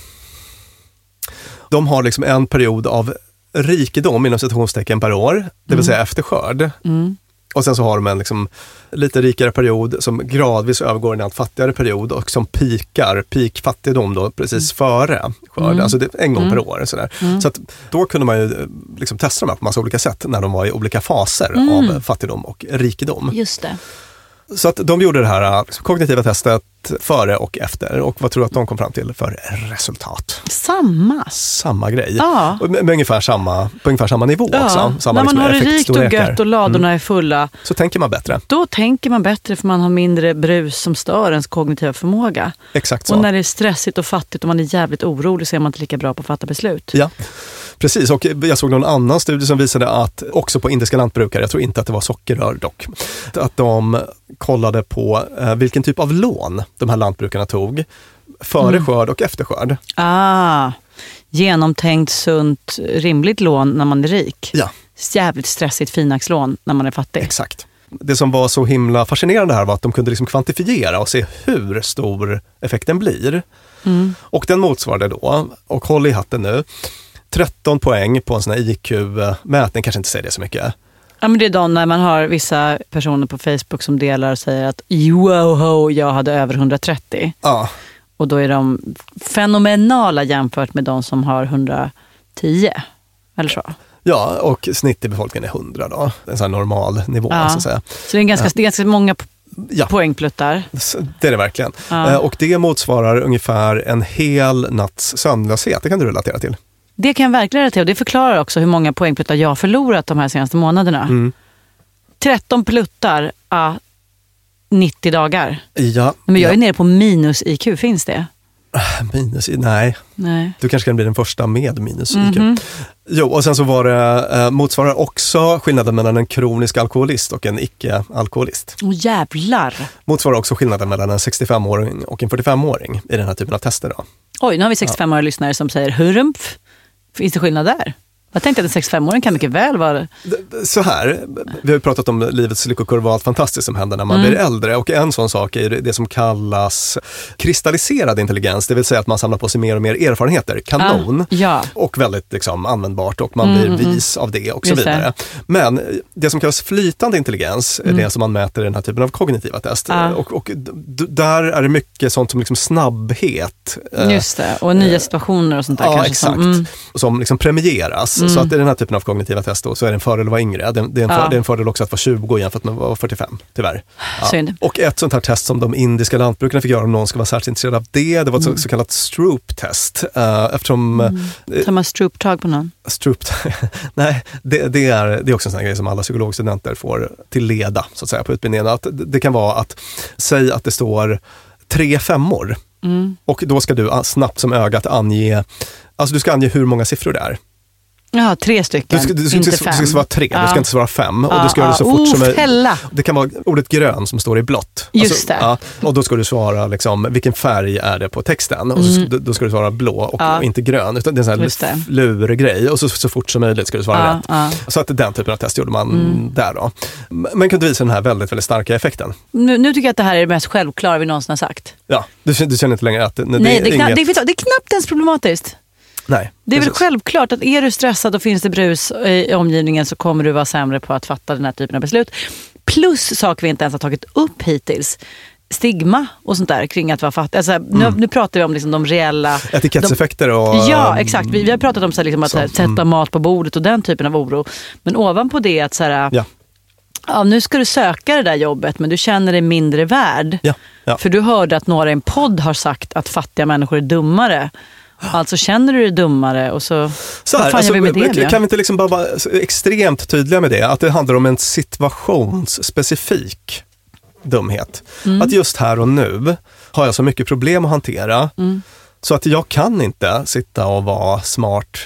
De har liksom en period av rikedom inom citationstecken per år, det vill mm. säga efter skörd. Mm. Och sen så har de en liksom lite rikare period som gradvis övergår i en allt fattigare period och som pikar, pikfattigdom då precis mm. före skörden, mm. alltså det en gång mm. per år. Sådär. Mm. Så att då kunde man ju liksom testa dem på massa olika sätt när de var i olika faser mm. av fattigdom och rikedom. Just det. Så att de gjorde det här kognitiva testet före och efter. Och vad tror du att de kom fram till för resultat? Samma. Samma grej. Ja. Med, med ungefär samma, på ungefär samma nivå ja. också. Samma när man liksom har det rikt och gött och ladorna mm. är fulla. Så tänker man bättre. Då tänker man bättre för man har mindre brus som stör ens kognitiva förmåga. Exakt så. Och när det är stressigt och fattigt och man är jävligt orolig så är man inte lika bra på att fatta beslut. Ja, precis. Och jag såg någon annan studie som visade att också på indiska lantbrukare, jag tror inte att det var sockerrör dock, att de kollade på vilken typ av lån de här lantbrukarna tog före mm. skörd och efter skörd. Ah, genomtänkt, sunt, rimligt lån när man är rik. Ja. Jävligt stressigt finaxlån när man är fattig. Exakt. Det som var så himla fascinerande här var att de kunde liksom kvantifiera och se hur stor effekten blir. Mm. Och den motsvarade då, och håll i hatten nu, tretton poäng på en sån här I Q-mätning, kanske inte säger det så mycket. Ja, men det är de när man har vissa personer på Facebook som delar och säger att wow, jag hade över hundratrettio. Ja. Och då är de fenomenala jämfört med de som har hundratio. Eller så. Ja, och snitt i befolkningen är hundra då. En sån här normal nivå, ja. Så att säga. Så det är ganska, det är ganska många ja. poängpluttar. Det är det verkligen. Ja. Och det motsvarar ungefär en hel natts sömnlöshet. Det kan du relatera till. Det kan jag verkligen relatera till och det förklarar också hur många poängpluttar jag har förlorat de här senaste månaderna. Mm. tretton pluttar a nittio dagar. Ja. Men jag ja. är nere på minus I Q, finns det? Minus, nej. nej. Du kanske kan bli den första med minus I Q. Mm-hmm. Jo, och sen så var det, eh, motsvarar också skillnaden mellan en kronisk alkoholist och en icke-alkoholist. Åh, jävlar! Motsvarar också skillnaden mellan en sextiofem-åring och en fyrtiofem-åring i den här typen av tester då. Oj, nu har vi sextiofem-åriga ja. lyssnare som säger hurrumpf. Finns det skillnad där? Jag tänkte att en sextiofem-åring kan mycket väl vara... Så här, vi har ju pratat om livets lyckokurva och allt fantastiskt som händer när man mm. blir äldre. Och en sån sak är det som kallas kristalliserad intelligens. Det vill säga att man samlar på sig mer och mer erfarenheter. Kanon. Ah, ja. Och väldigt liksom, användbart och man mm, blir vis av det och så vidare. Men det som kallas flytande intelligens mm. är det som man mäter i den här typen av kognitiva test. Ah. Och, och d- där är det mycket sånt som liksom snabbhet. Just det, och nya situationer och sånt där. Ja, kanske exakt. Som, mm. som liksom premieras. Mm. Så att i den här typen av kognitiva test då, så är det en fördel att vara yngre. Det är en, ja. för, det är en fördel också att vara tjugo jämfört med att vara fyrtiofem, tyvärr. Ja. Och ett sånt här test som de indiska lantbrukarna fick göra om någon ska vara särskilt intresserad av det, det var ett mm. så, så kallat Stroop-test. Uh, eftersom... Mm. Tar man Stroop-tag på någon? Stroop-tag? Nej, det, det, är, det är också en sån här grej som alla psykologstudenter får till leda, så att säga, på utbildningen. Att, det kan vara att, säg att det står tre femmor mm. och då ska du snabbt som ögat ange, alltså du ska ange hur många siffror det är. Ja, tre stycken, du ska, du ska, inte du ska, fem. Du ska svara tre, ja. Du ska inte svara fem. Och ja, du ska ja. göra det så fort oh, som är, det kan vara ordet grön som står i blått. Just alltså, det. Ja, och då ska du svara liksom, vilken färg är det på texten? Och mm. så, då ska du svara blå och, ja. och inte grön. Utan det är en sån här lurig grej. Och så, så fort som möjligt ska du svara ja, rätt. Ja. Så att den typen av test gjorde man mm. där då. Men kunde visa den här väldigt, väldigt starka effekten. Nu, nu tycker jag att det här är det mest självklara vi någonsin har sagt. Ja, du, du känner inte längre att... Nej, det, Nej det, är knappt, inget... det, det är knappt ens problematiskt. Nej, det är väl självklart att är du stressad och finns det brus i omgivningen så kommer du vara sämre på att fatta den här typen av beslut. Plus saker vi inte ens har tagit upp hittills. stigma och sånt där kring att vara fattig. Alltså, nu, mm. nu pratar vi om liksom de reella... etikettseffekter och... De, ja, exakt. Vi, vi har pratat om så här, liksom, att så, här, sätta mm. mat på bordet och den typen av oro. Men ovanpå det att så här... Ja. Ja, nu ska du söka det där jobbet men du känner dig mindre värd. Ja, ja. För du hörde att några i en podd har sagt att fattiga människor är dummare. Alltså känner du dig dummare och så... så här, alltså, vi med det, kan, kan vi inte liksom bara vara extremt tydliga med det? Att det handlar om en situationsspecifik dumhet. Mm. Att just här och nu har jag så mycket problem att hantera mm. så att jag kan inte sitta och vara smart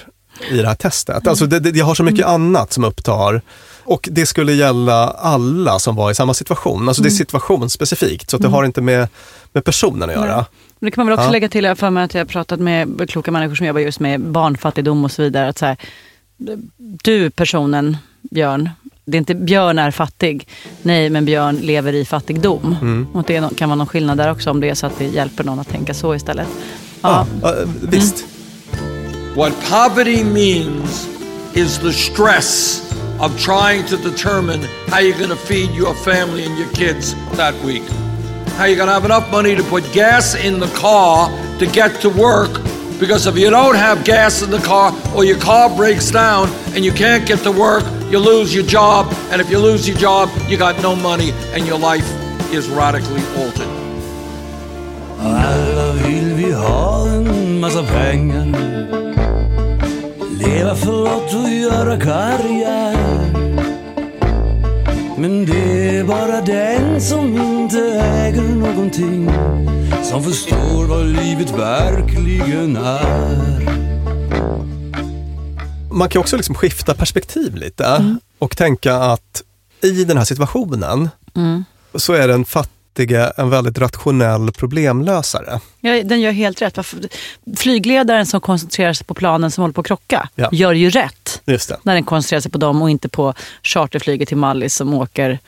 i det här testet. Mm. Alltså det, det, jag har så mycket mm. annat som upptar... Och det skulle gälla alla som var i samma situation. Alltså mm. det är situationsspecifikt så att det mm. har inte med, med personen att göra. Nej. Men det kan man väl också ja. lägga till, jag för mig att jag har pratat med kloka människor som jobbar just med barnfattigdom och så vidare. Att så här, du personen Björn, det är inte Björn är fattig. Nej, men Björn lever i fattigdom. Mm. Och det kan vara någon skillnad där också om det är så att det hjälper någon att tänka så istället. Ja, ja uh, visst. Mm. What poverty means is the stress of trying to determine how you're going to feed your family and your kids that week. How you're going to have enough money to put gas in the car to get to work, because if you don't have gas in the car or your car breaks down and you can't get to work, you lose your job, and if you lose your job, you got no money and your life is radically altered. Alla vill vi ha en massa pengar. Leva förlåt och göra karriär. Men det är bara den som inte äger någonting som förstår vad livet verkligen är. Man kan också liksom skifta perspektiv lite mm. och tänka att i den här situationen mm. så är det en fatt en väldigt rationell problemlösare. Ja, den gör helt rätt. Flygledaren som koncentrerar sig på planen som håller på att krocka ja. gör ju rätt. Just det. När den koncentrerar sig på dem och inte på charterflyget till Mali som åker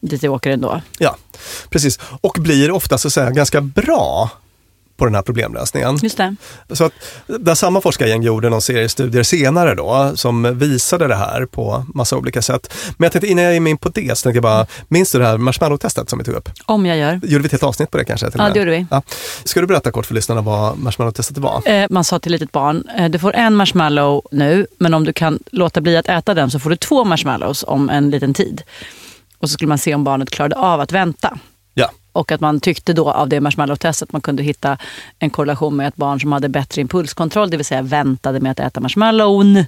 dit det åker ändå. Ja, precis. Och blir ofta så att säga ganska bra på den här problemlösningen. Just det. Så att där samma forskargäng gjorde någon serie studier senare då som visade det här på massa olika sätt. Men jag tänkte innan jag är in på det så tänkte jag bara, minns du det här marshmallow-testet som vi tog upp? Om jag gör. Gjorde vi ett helt avsnitt på det kanske? Ja, det gjorde vi. Ja. Ska du berätta kort för lyssnarna vad marshmallow-testet var? Eh, man sa till litet barn, eh, du får en marshmallow nu men om du kan låta bli att äta den så får du två marshmallows om en liten tid. Och så skulle man se om barnet klarade av att vänta. Och att man tyckte då av det marshmallow-testet att man kunde hitta en korrelation med ett barn som hade bättre impulskontroll, det vill säga väntade med att äta marshmallowen,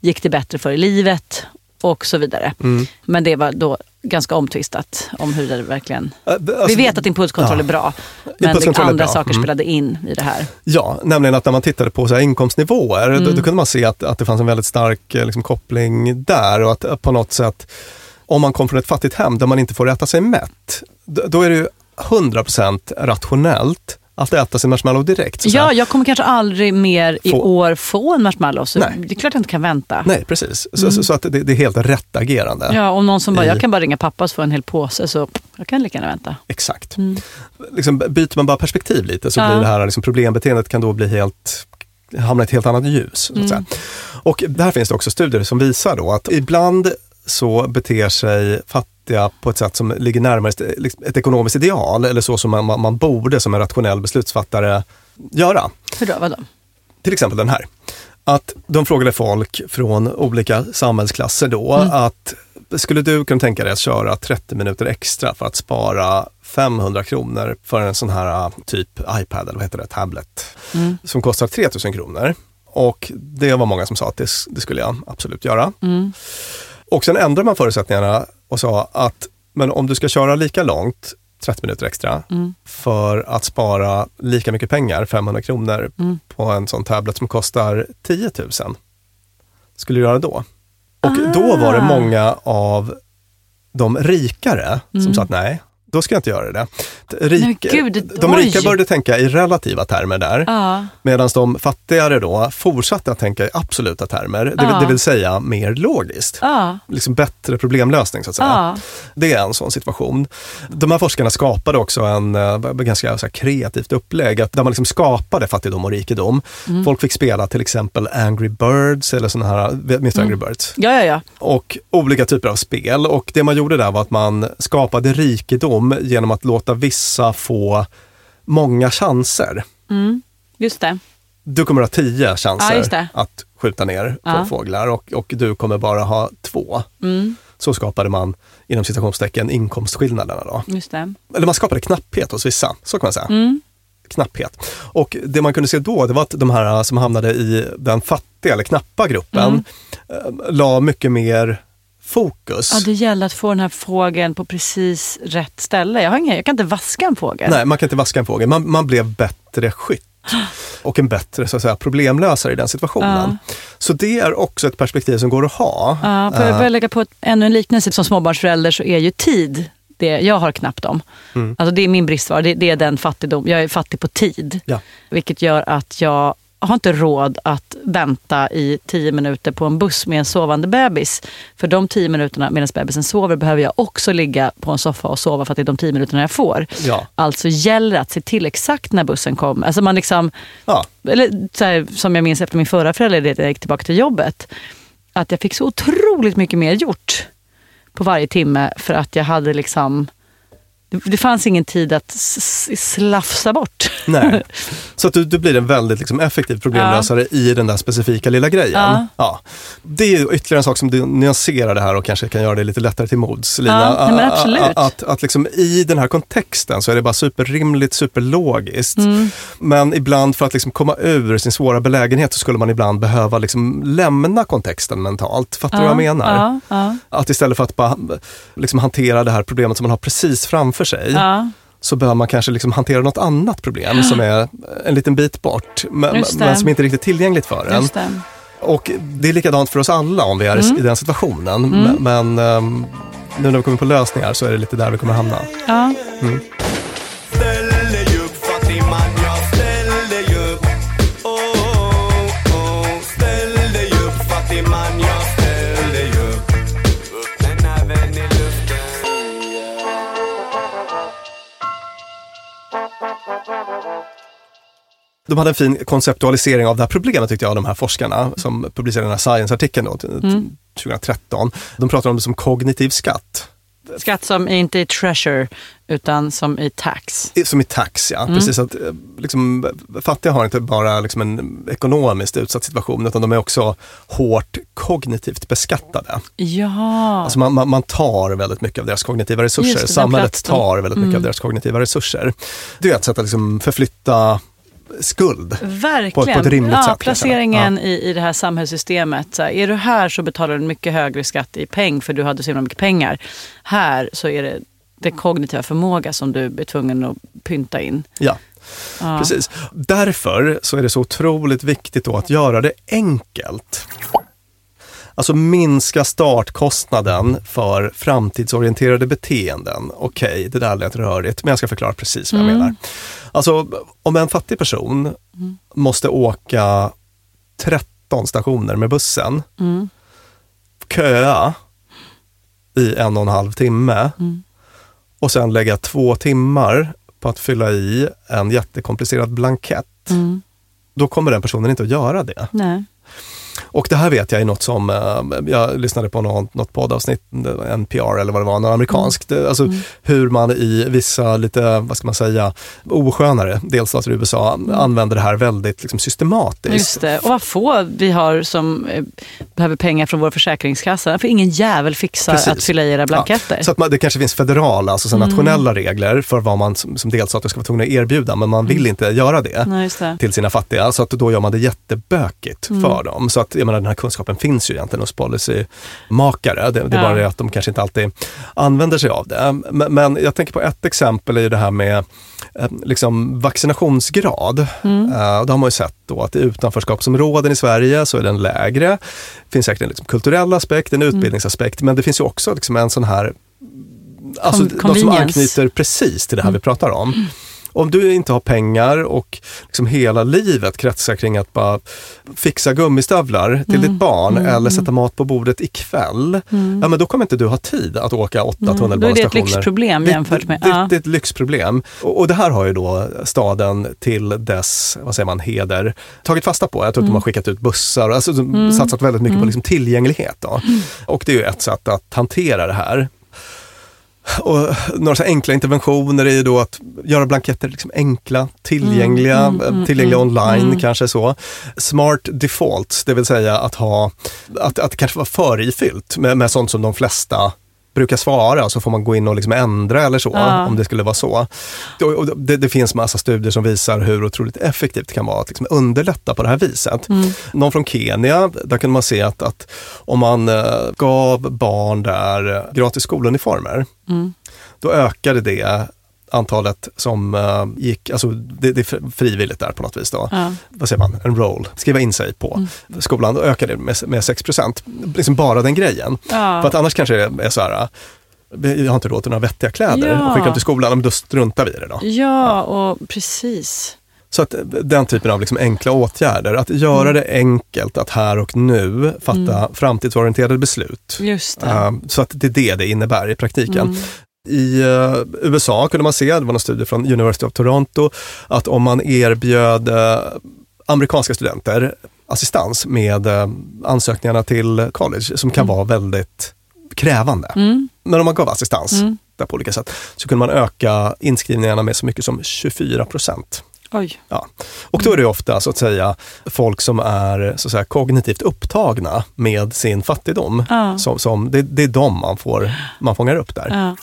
gick det bättre för i livet och så vidare. Mm. Men det var då ganska omtvistat om hur det verkligen... Alltså, vi vet att impulskontroll ja. är bra, men impulskontroll andra är bra. saker mm. spelade in i det här. Ja, nämligen att när man tittade på så här inkomstnivåer, mm. då, då kunde man se att, att det fanns en väldigt stark liksom, koppling där och att på något sätt, om man kom från ett fattigt hem där man inte får äta sig mätt, då, då är det ju hundra procent rationellt att äta sin marshmallow direkt. Så ja, jag kommer kanske aldrig mer i få... år få en marshmallow. Så nej. Det är klart att jag inte kan vänta. Nej, precis. Så, mm. så att det, det är helt rätt agerande. Ja, om någon som bara, I... jag kan bara ringa pappa och få en hel påse så jag kan lika gärna vänta. Exakt. Mm. Liksom, byter man bara perspektiv lite så ja. blir det här liksom, problembeteendet kan då bli helt... hamna i ett helt annat ljus. Så att mm. säga. Och där finns det också studier som visar då att ibland så beter sig fattiga på ett sätt som ligger närmare ett ekonomiskt ideal eller så som man, man borde som en rationell beslutsfattare göra. Hur då? Vadå? Till exempel den här. Att de frågade folk från olika samhällsklasser då mm. att skulle du kunna tänka dig att köra trettio minuter extra för att spara femhundra kronor för en sån här typ iPad eller vad heter det? Tablet. Mm. Som kostar tre tusen kronor. Och det var många som sa att det, det skulle jag absolut göra. Mm. Och sen ändrar man förutsättningarna och sa att men om du ska köra lika långt, trettio minuter extra, mm. för att spara lika mycket pengar, femhundra kronor, mm. på en sån tablet som kostar tio tusen, skulle du göra då? Och ah. då var det många av de rikare som mm. sa att nej, då ska jag inte göra det. Rik, Gud, de rika oj. började tänka i relativa termer där, ah. medan de fattigare då fortsatte att tänka i absoluta termer, ah. det, det vill säga mer logiskt. Ah. Liksom bättre problemlösning så att säga. Ah. Det är en sån situation. De här forskarna skapade också en uh, ganska så här, kreativt upplägg att, där man liksom skapade fattigdom och rikedom. Mm. Folk fick spela till exempel Angry Birds eller sådana här, minst mm. Angry Birds? Ja, ja, ja. Och olika typer av spel och det man gjorde där var att man skapade rikedom dem genom att låta vissa få många chanser. Mm, just det. Du kommer ha tio chanser ja, att skjuta ner ja. på fåglar och, och du kommer bara ha två. Mm. Så skapade man inom citationstecken inkomstskillnaderna då. Just det. Eller man skapade knapphet hos vissa, så kan man säga. Mm. Knapphet. Och det man kunde se då, det var att de här som hamnade i den fattiga eller knappa gruppen mm. la mycket mer fokus. Ja, det gäller att få den här fågeln på precis rätt ställe. Jag har ingen, jag kan inte vaska en fågel. Nej, man kan inte vaska en fågel. Man, man blev bättre skytt. Och en bättre så att säga, problemlösare i den situationen. Ja. Så det är också ett perspektiv som går att ha. Ja, för jag börjar lägga på ett, ännu en liknelse som småbarnsförälder så är ju tid. Det, jag har knappt om. Mm. Alltså det är min bristvara. Det, det är den fattigdom. Jag är fattig på tid. Ja. Vilket gör att jag har inte råd att vänta i tio minuter på en buss med en sovande bebis. För de tio minuterna medan bebisen sover behöver jag också ligga på en soffa och sova för att det är de tio minuterna jag får. Ja. Alltså gäller att se till exakt när bussen kommer. Alltså man liksom... Ja. Eller så här, som jag minns efter min förra förälder, jag gick tillbaka till jobbet. Att jag fick så otroligt mycket mer gjort på varje timme för att jag hade liksom... Det fanns ingen tid att slafsa bort. Nej. Så att du, du blir en väldigt liksom effektiv problemlösare ja. i den där specifika lilla grejen. Ja. Ja. Det är ytterligare en sak som nyanserar det här och kanske kan göra det lite lättare till mods, Lina. Ja, nej, men absolut. Att, att, att liksom i den här kontexten så är det bara superrimligt, superlogiskt. Mm. Men ibland för att liksom komma ur sin svåra belägenhet så skulle man ibland behöva liksom lämna kontexten mentalt. Fattar du ja, vad jag menar? Ja, ja. Att istället för att bara liksom hantera det här problemet som man har precis framför sig, ja. så behöver man kanske liksom hantera något annat problem som är en liten bit bort, men, men som inte är riktigt tillgängligt för en. Just det. Och det är likadant för oss alla om vi är mm. i den situationen, mm. men, men um, nu när vi kommer på lösningar så är det lite där vi kommer hamna. Ja. Mm. De hade en fin konceptualisering av det här problemet tyckte jag, de här forskarna som publicerade den här Science-artikeln då, mm. tjugohundratretton. De pratar om det som kognitiv skatt. Skatt som inte är treasure utan som i tax. Som i tax, ja. Mm. Precis, att liksom, fattiga har inte bara liksom en ekonomiskt utsatt situation utan de är också hårt kognitivt beskattade. Ja. Alltså man, man, man tar väldigt mycket av deras kognitiva resurser. Just, samhället tar väldigt mycket mm. av deras kognitiva resurser. Det är ett sätt att liksom förflytta skuld. Verkligen. På, på ett rimligt ja, sätt. Placeringen ja. i, i det här samhällssystemet. Så här, är du här så betalar du mycket högre skatt i peng för du hade så mycket pengar. Här så är det den kognitiva förmåga som du är tvungen att pynta in. Ja, ja. Precis. Därför så är det så otroligt viktigt då att göra det enkelt. Alltså minska startkostnaden för framtidsorienterade beteenden. Okej, okay, det där lät rörigt, men jag ska förklara precis vad jag mm. menar. Alltså, om en fattig person mm. måste åka tretton stationer med bussen, mm. köa i en och en halv timme mm. och sen lägga två timmar på att fylla i en jättekomplicerad blankett, mm. då kommer den personen inte att göra det. Nej. Och det här vet jag är något som, jag lyssnade på något, något poddavsnitt, N P R eller vad det var, något amerikanskt. Alltså mm. hur man i vissa lite, vad ska man säga, oskönare delstater i U S A använder det här väldigt liksom, systematiskt. Just det, och vad få vi har som behöver pengar från vår försäkringskassa, för ingen jävel fixar Precis. att fylla i era blanketter. Ja. Så att man, det kanske finns federala, alltså mm. nationella regler för vad man som, som delstater ska vara tvungen att erbjuda, men man vill mm. inte göra det, Nej, just det till sina fattiga, så att då gör man det jättebökigt mm. för dem. Så att jag menar, den här kunskapen finns ju egentligen hos policymakare. Det, det är ja. bara det att de kanske inte alltid använder sig av det. Men, men jag tänker på ett exempel är det här med liksom, vaccinationsgrad. Mm. Uh, då har man ju sett då att i utanförskapsområden i Sverige så är den lägre. Det finns säkert en liksom, kulturell aspekt, en utbildningsaspekt. Mm. Men det finns ju också liksom, en sån här... Alltså de som anknyter precis till det här mm. vi pratar om. Mm. Om du inte har pengar och liksom hela livet kretsar kring att bara fixa gummistövlar till mm. ditt barn mm. eller sätta mat på bordet ikväll, mm. ja, men då kommer inte du ha tid att åka åtta mm. tunnelbanestationer. Det är ett lyxproblem jämfört med... Det, det, det är ett lyxproblem. Och, och det här har ju då staden till dess, vad säger man, heder tagit fasta på. Jag tror att mm. de har skickat ut bussar och alltså, mm. satsat väldigt mycket mm. på liksom tillgänglighet. Då. Mm. Och det är ju ett sätt att hantera det här. Och några så enkla interventioner är ju då att göra blanketter liksom enkla, tillgängliga, mm, mm, tillgängliga mm, online mm. kanske så. Smart defaults, det vill säga att ha, att, att kanske vara förifyllt med, med sånt som de flesta brukar svara, så får man gå in och liksom ändra eller så, ja. Om det skulle vara så. Och det, det finns massa studier som visar hur otroligt effektivt det kan vara att liksom underlätta på det här viset. Mm. Någon från Kenya, där kunde man se att, att om man gav barn där gratis skoluniformer, mm. då ökade det antalet som uh, gick, alltså det, det är frivilligt där på något vis då. Ja. Vad säger man? Enroll. Skriva in sig på mm. skolan, och ökade det med, med sex procent. Liksom bara den grejen. Ja. För att annars kanske det är så här, jag har inte råd till några vettiga kläder ja. och skickar dem till skolan, men då struntar vi det då. Ja, ja. Och precis. Så att den typen av liksom enkla åtgärder, att göra mm. det enkelt att här och nu fatta mm. framtidsorienterade beslut. Just det. Uh, så att det är det det innebär i praktiken. Mm. I uh, U S A kunde man se, det var någon studie från University of Toronto, att om man erbjöd uh, amerikanska studenter assistans med uh, ansökningarna till college, som kan mm. vara väldigt krävande. Mm. Men om man gav assistans mm. där på olika sätt, så kunde man öka inskrivningarna med så mycket som tjugofyra procent. Oj. Ja. Och då är det ofta så att säga folk som är så att säga kognitivt upptagna med sin fattigdom. Ja. Som, som, det, det är de man, får, man fångar upp där. Ja.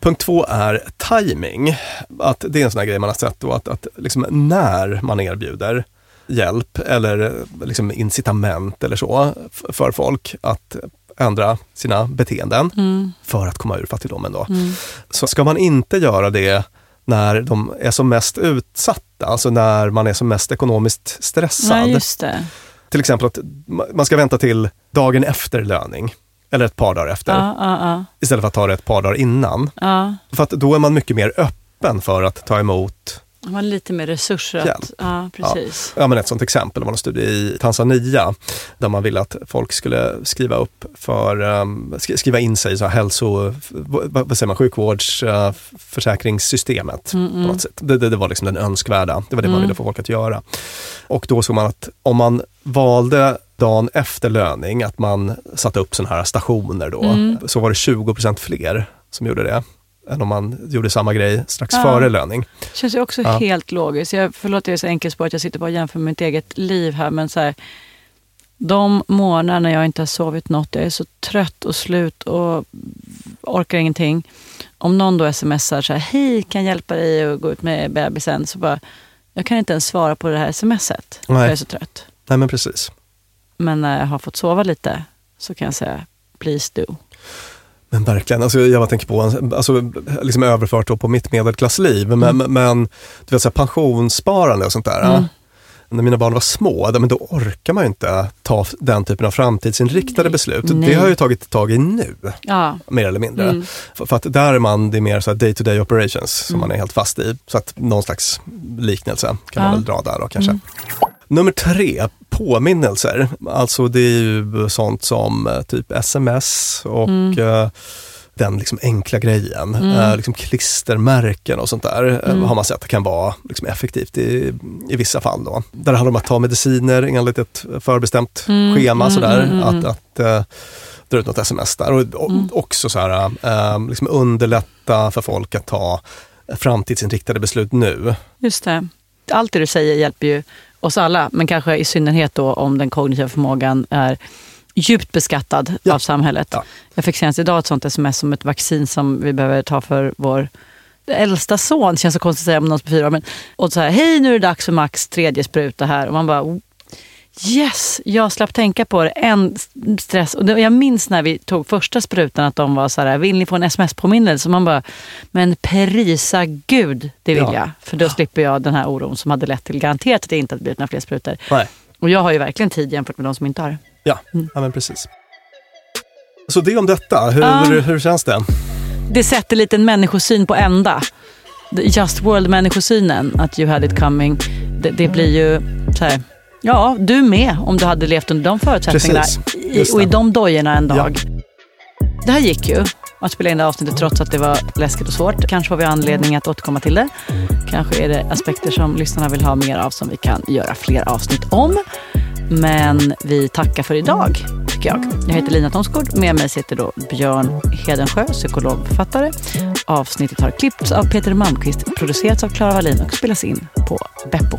Punkt två är timing. Att det är en sån här grej man har sett då, att, att liksom när man erbjuder hjälp eller liksom incitament eller så för folk att ändra sina beteenden mm. för att komma ur fattigdomen då. Mm. Så ska man inte göra det när de är som mest utsatta, alltså när man är som mest ekonomiskt stressad. Nej, just det. Till exempel att man ska vänta till dagen efter löning, eller ett par dagar efter, ja, ja, ja. istället för att ta det ett par dagar innan. Ja. För att då är man mycket mer öppen för att ta emot. Man har lite mer resurser. Att, ja, precis. Ja. Ja, men ett sånt exempel var en studie i Tanzania där man ville att folk skulle skriva upp för um, skriva in sig i så här hälso, vad säger man, sjukvårdsförsäkringssystemet uh, mm, mm. på något sätt. Det, det, det var liksom den önskvärda. Det var det mm. man ville få folk att göra. Och då såg man att om man valde dagen efter löning, att man satte upp såna här stationer då, mm. så var det tjugo procent fler som gjorde det än om man gjorde samma grej strax ja. före löning. Det känns ju också ja. helt logiskt. Jag, förlåt, det är så enkelt på att jag sitter bara och jämför med mitt eget liv här, men så här, de månader när jag inte har sovit något, jag är så trött och slut och orkar ingenting. Om någon då smsar så här, hej, kan jag hjälpa dig och gå ut med bebisen, så bara, jag kan inte ens svara på det här smset. Nej. För jag är så trött. Nej, men precis. Men när jag har fått sova lite så kan jag säga, please do. Men verkligen, alltså jag var tänker på, alltså liksom överfört då på mitt medelklassliv, mm. men, men du vet så här, pensionssparande och sånt där. Mm. När mina barn var små, men då orkar man ju inte ta den typen av framtidsinriktade beslut. Nej. Det har ju tagit tag i nu, ja. mer eller mindre. Mm. För, för att där är man, det är mer så här day-to-day operations som mm. man är helt fast i. Så att någon slags liknelse kan ja. man väl dra där då kanske. Mm. Nummer tre, påminnelser. Alltså det är ju sånt som typ sms och mm. den liksom enkla grejen. Mm. Liksom klistermärken och sånt där mm. har man sett att det kan vara liksom effektivt i, i vissa fall då. Där handlar det om att ta mediciner enligt ett förbestämt mm. schema sådär. Mm, mm, mm. Att, att dra ut något sms där. Och, och mm. också så här, äh, liksom underlätta för folk att ta framtidsinriktade beslut nu. Just det. Allt det du säger hjälper ju oss alla, men kanske i synnerhet då om den kognitiva förmågan är djupt beskattad ja. av samhället. Ja. Jag fick senast idag ett sånt sms som ett vaccin som vi behöver ta för vår äldsta son. Det känns så konstigt att säga om någon på fyra år. Men, och så här, hej, nu är det dags för Max tredje spruta här. Och man bara, yes, jag slapp tänka på det. En stress. Och jag minns när vi tog första sprutan att de var så här, vill ni få en sms-påminnelse? Så man bara, men prisa Gud, det vill ja. jag. För då slipper jag den här oron som hade lett till garanterat att det inte hade blivit några fler sprutor. Nej. Och jag har ju verkligen tid jämfört med de som inte har. Ja, mm. ja men precis. Så det om detta. Hur, um, hur, hur känns det? Det sätter lite en människosyn på ända. Just world-människosynen, att you had it coming. Det, det blir ju så här... Ja, du med, om du hade levt under de förutsättningarna i, och i de dojorna en dag. Ja. Det här gick ju att spela in det avsnittet trots att det var läskigt och svårt. Kanske har vi anledning att återkomma till det. Kanske är det aspekter som lyssnarna vill ha mer av som vi kan göra fler avsnitt om. Men vi tackar för idag. tycker jag. Jag heter Lina Tomsgård. Med mig sitter då Björn Hedensjö, psykolog och författare. Avsnittet har klippts av Peter Malmqvist, producerats av Clara Wallin och spelas in på Beppo.